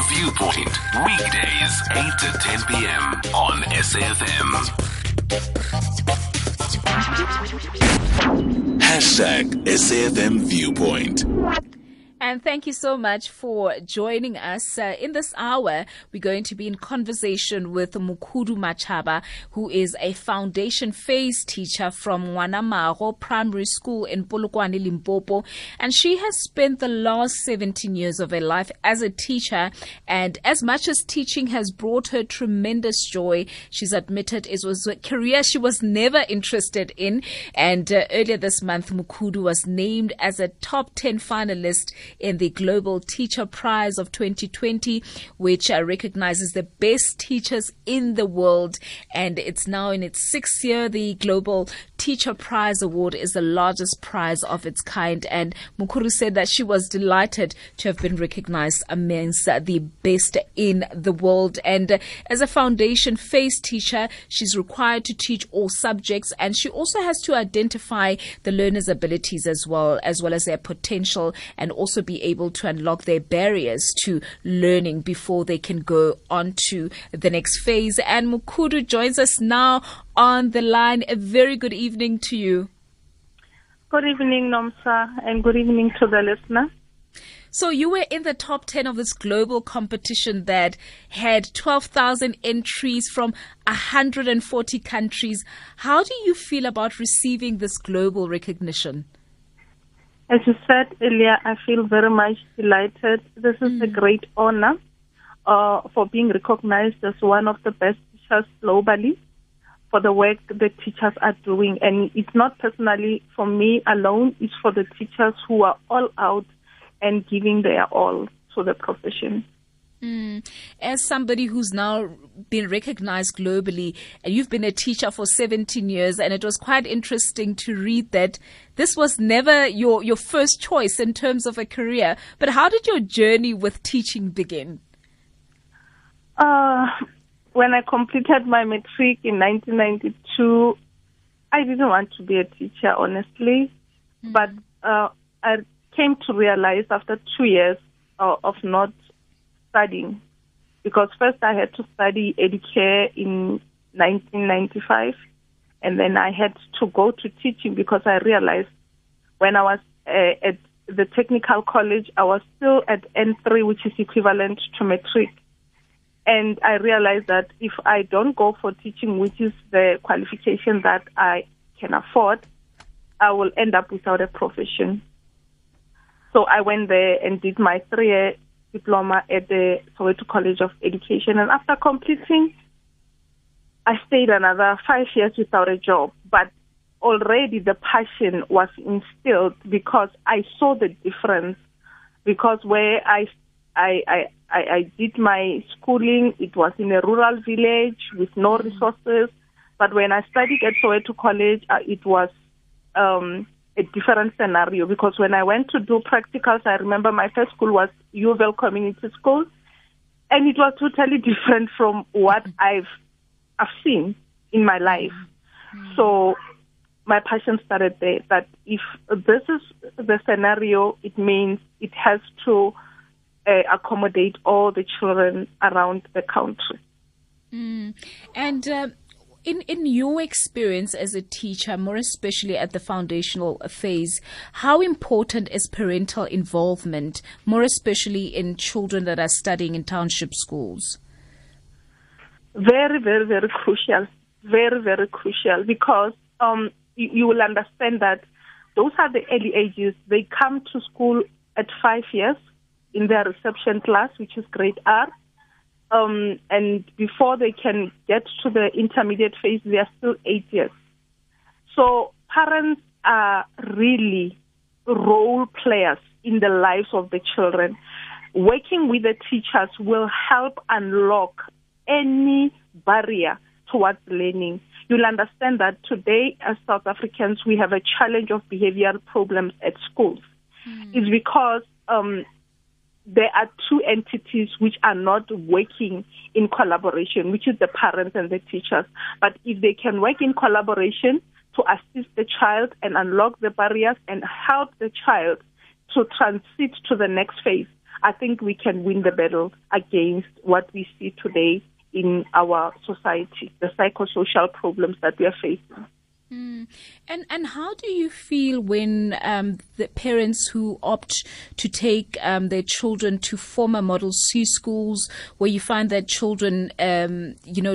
The Viewpoint, weekdays 8 to 10 p.m. on SAFM. #SAFM Viewpoint. And thank you so much for joining us. In this hour, we're going to be in conversation with Mokhudu Machaba, who is a foundation phase teacher from Ngwanamago Primary School in Polokwane, Limpopo. And she has spent the last 17 years of her life as a teacher. And as much as teaching has brought her tremendous joy, she's admitted it was a career she was never interested in. And earlier this month, Mokhudu was named as a top 10 finalist in the Global Teacher Prize of 2020, which recognizes the best teachers in the world. And it's now in its 6th year. The Global Teacher Prize Award is the largest prize of its kind. And Mokhudu said that she was delighted to have been recognized amongst the best in the world. And as a foundation phase teacher, she's required to teach all subjects. And she also has to identify the learners' abilities as well as their potential, and also be able to unlock their barriers to learning before they can go on to the next phase. And Mokhudu joins us now on the line. A very good evening to you. Good evening, Nomsa, and good evening to the listener. So you were in the top 10 of this global competition that had 12,000 entries from 140 countries. How do you feel about receiving this global recognition? As you said earlier, I feel very much delighted. This is a great honor for being recognized as one of the best teachers globally for the work the teachers are doing. And it's not personally for me alone, it's for the teachers who are all out and giving their all to the profession. As somebody who's now been recognized globally, and you've been a teacher for 17 years, and it was quite interesting to read that this was never your first choice in terms of a career. But how did your journey with teaching begin? When I completed my matric in 1992, I didn't want to be a teacher, honestly. But I came to realize after 2 years of not studying, because first I had to study educare in 1995, and then I had to go to teaching because I realized when I was at the technical college, I was still at N3, which is equivalent to matric. And I realized that if I don't go for teaching, which is the qualification that I can afford, I will end up without a profession. So I went there and did my 3-year diploma at the Soweto College of Education, and after completing, I stayed another 5 years without a job. But already the passion was instilled because I saw the difference. Because where I did my schooling, it was in a rural village with no resources. But when I studied at Soweto College, it was a different scenario, because when I went to do practicals, I remember my first school was Uvel Community School, and it was totally different from what I've seen in my life. So my passion started there, that if this is the scenario, it means it has to accommodate all the children around the country. And In your experience as a teacher, more especially at the foundational phase, how important is parental involvement, more especially in children that are studying in township schools? Very, very, very crucial. Very, very crucial, because you will understand that those are the early ages. They come to school at 5 years in their reception class, which is grade R. And before they can get to the intermediate phase, they are still 8 years. So parents are really role players in the lives of the children. Working with the teachers will help unlock any barrier towards learning. You'll understand that today, as South Africans, we have a challenge of behavioral problems at schools. It's because there are two entities which are not working in collaboration, which is the parents and the teachers. But if they can work in collaboration to assist the child and unlock the barriers and help the child to transit to the next phase, I think we can win the battle against what we see today in our society, the psychosocial problems that we are facing. Mm. And how do you feel when the parents who opt to take their children to former Model C schools, where you find that children,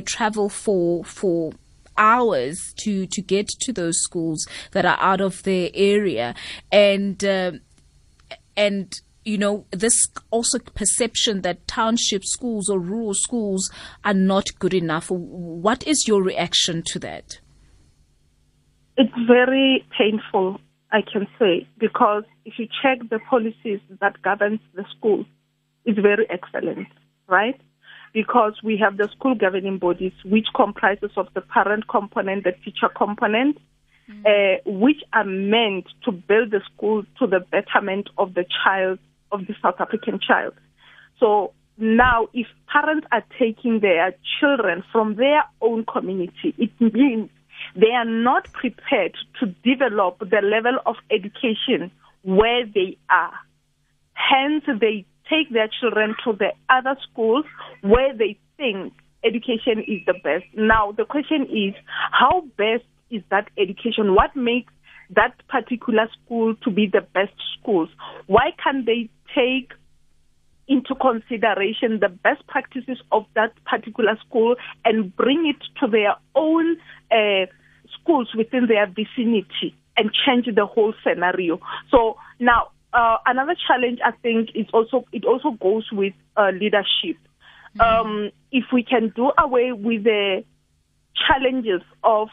travel for hours to get to those schools that are out of their area, and this also perception that township schools or rural schools are not good enough? What is your reaction to that? It's very painful, I can say, because if you check the policies that govern the school, it's very excellent, right? Because we have the school governing bodies, which comprises of the parent component, the teacher component, which are meant to build the school to the betterment of the child, of the South African child. So now if parents are taking their children from their own community, it means they are not prepared to develop the level of education where they are. Hence, they take their children to the other schools where they think education is the best. Now, the question is, how best is that education? What makes that particular school to be the best schools? Why can't they take into consideration the best practices of that particular school and bring it to their own schools within their vicinity and change the whole scenario? So now another challenge, I think, is also goes with leadership. Mm-hmm. If we can do away with the challenges of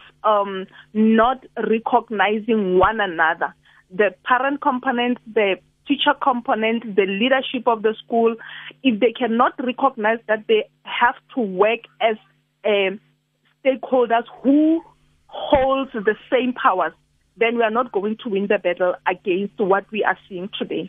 not recognizing one another, the parent component, the teacher component, the leadership of the school, if they cannot recognize that they have to work as stakeholders who holds the same powers, then we are not going to win the battle against what we are seeing today.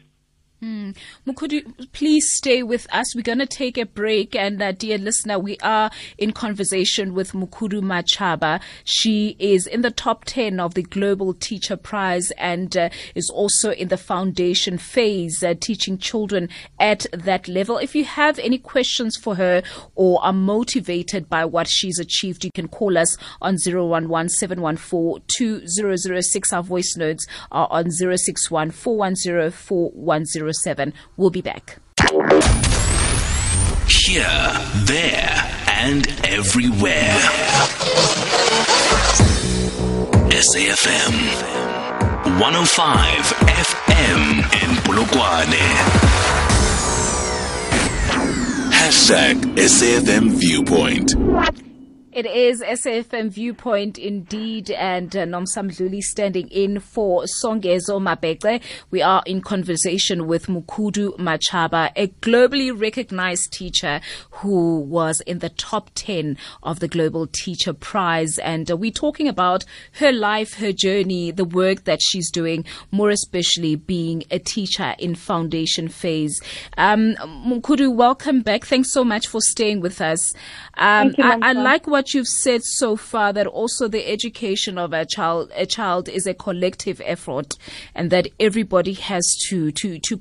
Mm. Mokhudu, please stay with us. We're going to take a break. And dear listener, we are in conversation with Mokhudu Machaba. She is in the top 10 of the Global Teacher Prize and is also in the foundation phase, teaching children at that level. If you have any questions for her or are motivated by what she's achieved, you can call us on 011-714-2006. Our voice notes are on 061-410-410. We'll be back. Here, there, and everywhere. SAFM 105 FM in Polokwane. #SAFM Viewpoint. It is SAFM Viewpoint indeed, and Nomsa Mzulis standing in for Songezo Mabekle. We are in conversation with Mokhudu Machaba, a globally recognized teacher who was in the top 10 of the Global Teacher Prize. And we're talking about her life, her journey, the work that she's doing, more especially being a teacher in foundation phase. Mokhudu, welcome back. Thanks so much for staying with us. I like what you've said so far, that also the education of a child is a collective effort and that everybody has to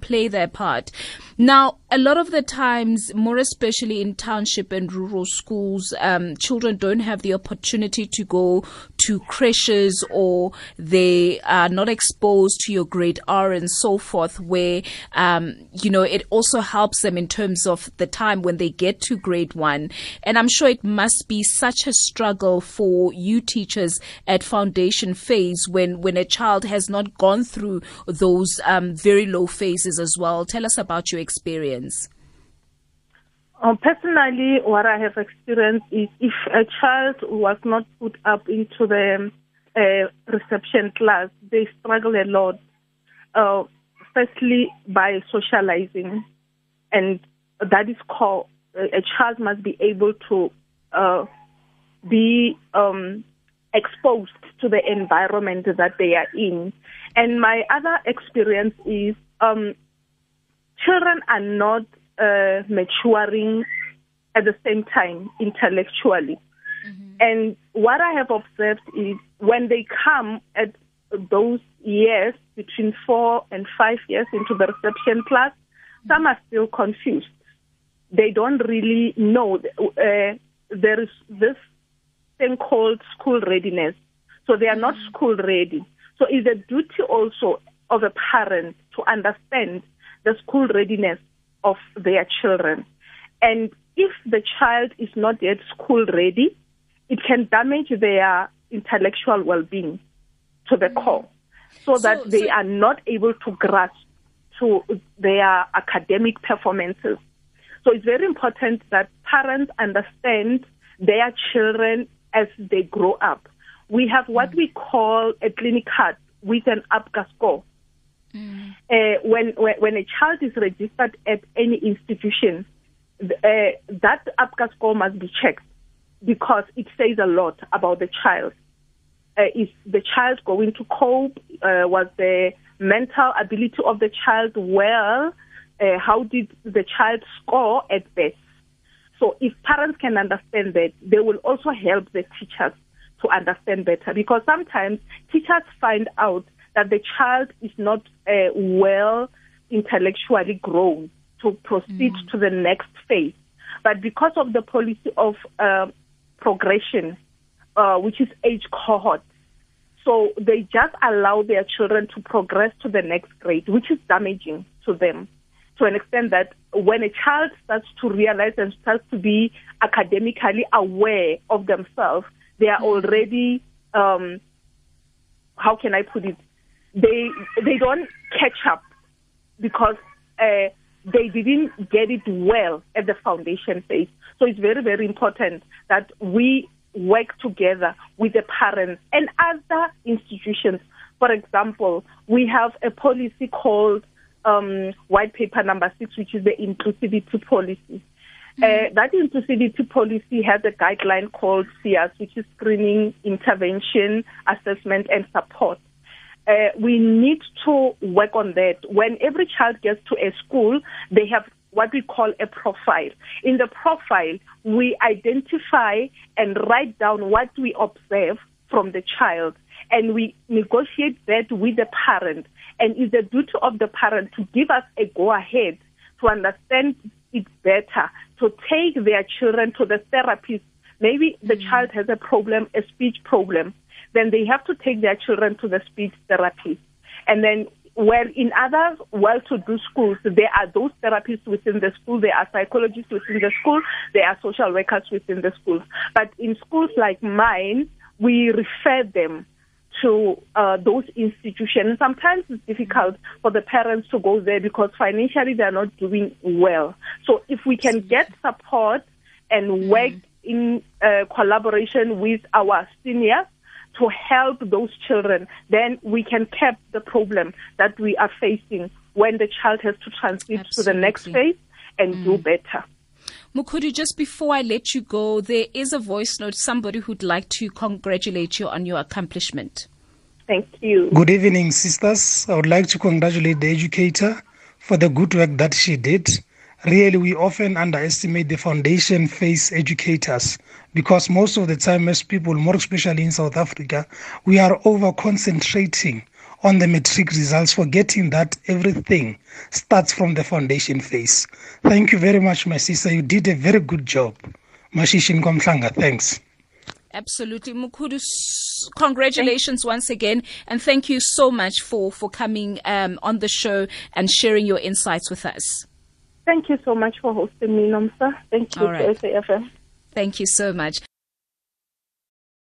play their part. Now, a lot of the times, more especially in township and rural schools, children don't have the opportunity to go to creches, or they are not exposed to your grade R and so forth, where, it also helps them in terms of the time when they get to grade 1. And I'm sure it must be such a struggle for you teachers at foundation phase when a child has not gone through those very low phases as well. Tell us about your experience. Personally, what I have experienced is if a child was not put up into the reception class, they struggle a lot, firstly by socializing, and that is called, a child must be able to be exposed to the environment that they are in. And my other experience is children are not maturing at the same time intellectually. Mm-hmm. And what I have observed is when they come at those years, between 4 and 5 years into the reception class, Some are still confused. They don't really know. There is this thing called school readiness. So they are not school ready. So it's a duty also of a parent to understand the school readiness of their children. And if the child is not yet school ready, it can damage their intellectual well-being to the core, so that they are not able to grasp to their academic performances. So it's very important that parents understand their children as they grow up. We have what we call a clinicat with an APGAR score. When a child is registered at any institution, that APGAR score must be checked because it says a lot about the child. Is the child going to cope? Was the mental ability of the child well? How did the child score at best? So if parents can understand that, they will also help the teachers to understand better, because sometimes teachers find out that the child is not well intellectually grown to proceed to the next phase. But because of the policy of progression, which is age cohort, so they just allow their children to progress to the next grade, which is damaging to them, to an extent that when a child starts to realize and starts to be academically aware of themselves, they are already, how can I put it, they don't catch up because they didn't get it well at the foundation phase. So it's very, very important that we work together with the parents and other institutions. For example, we have a policy called White Paper Number 6, which is the inclusivity policy. That inclusivity policy has a guideline called SIAS, which is screening, intervention, assessment, and support. We need to work on that. When every child gets to a school, they have what we call a profile. In the profile, we identify and write down what we observe from the child, and we negotiate that with the parent. And it's the duty of the parent to give us a go-ahead to understand it better, to take their children to the therapist. Maybe the child has a problem, a speech problem. Then they have to take their children to the speech therapist. And then, well, in other well-to-do schools, there are those therapists within the school, there are psychologists within the school, there are social workers within the schools. But in schools like mine, we refer them to those institutions. Sometimes it's difficult for the parents to go there because financially they're not doing well. So if we can get support and work in collaboration with our seniors to help those children, then we can cap the problem that we are facing when the child has to transit to the next phase and do better. Mokhudu, just before I let you go, there is a voice note, somebody who'd like to congratulate you on your accomplishment. Thank you. Good evening, sisters. I would like to congratulate the educator for the good work that she did. Really, we often underestimate the foundation phase educators because most of the time, as people, more especially in South Africa, we are over-concentrating on the metric results, forgetting that everything starts from the foundation phase. Thank you very much, my sister. You did a very good job. Mashishin Komhlanga, thanks. Absolutely. Mokhudu, congratulations once again. And thank you so much for coming on the show and sharing your insights with us. Thank you so much for hosting me, Nomsa. Thank you. All right. To SAFM. Thank you so much.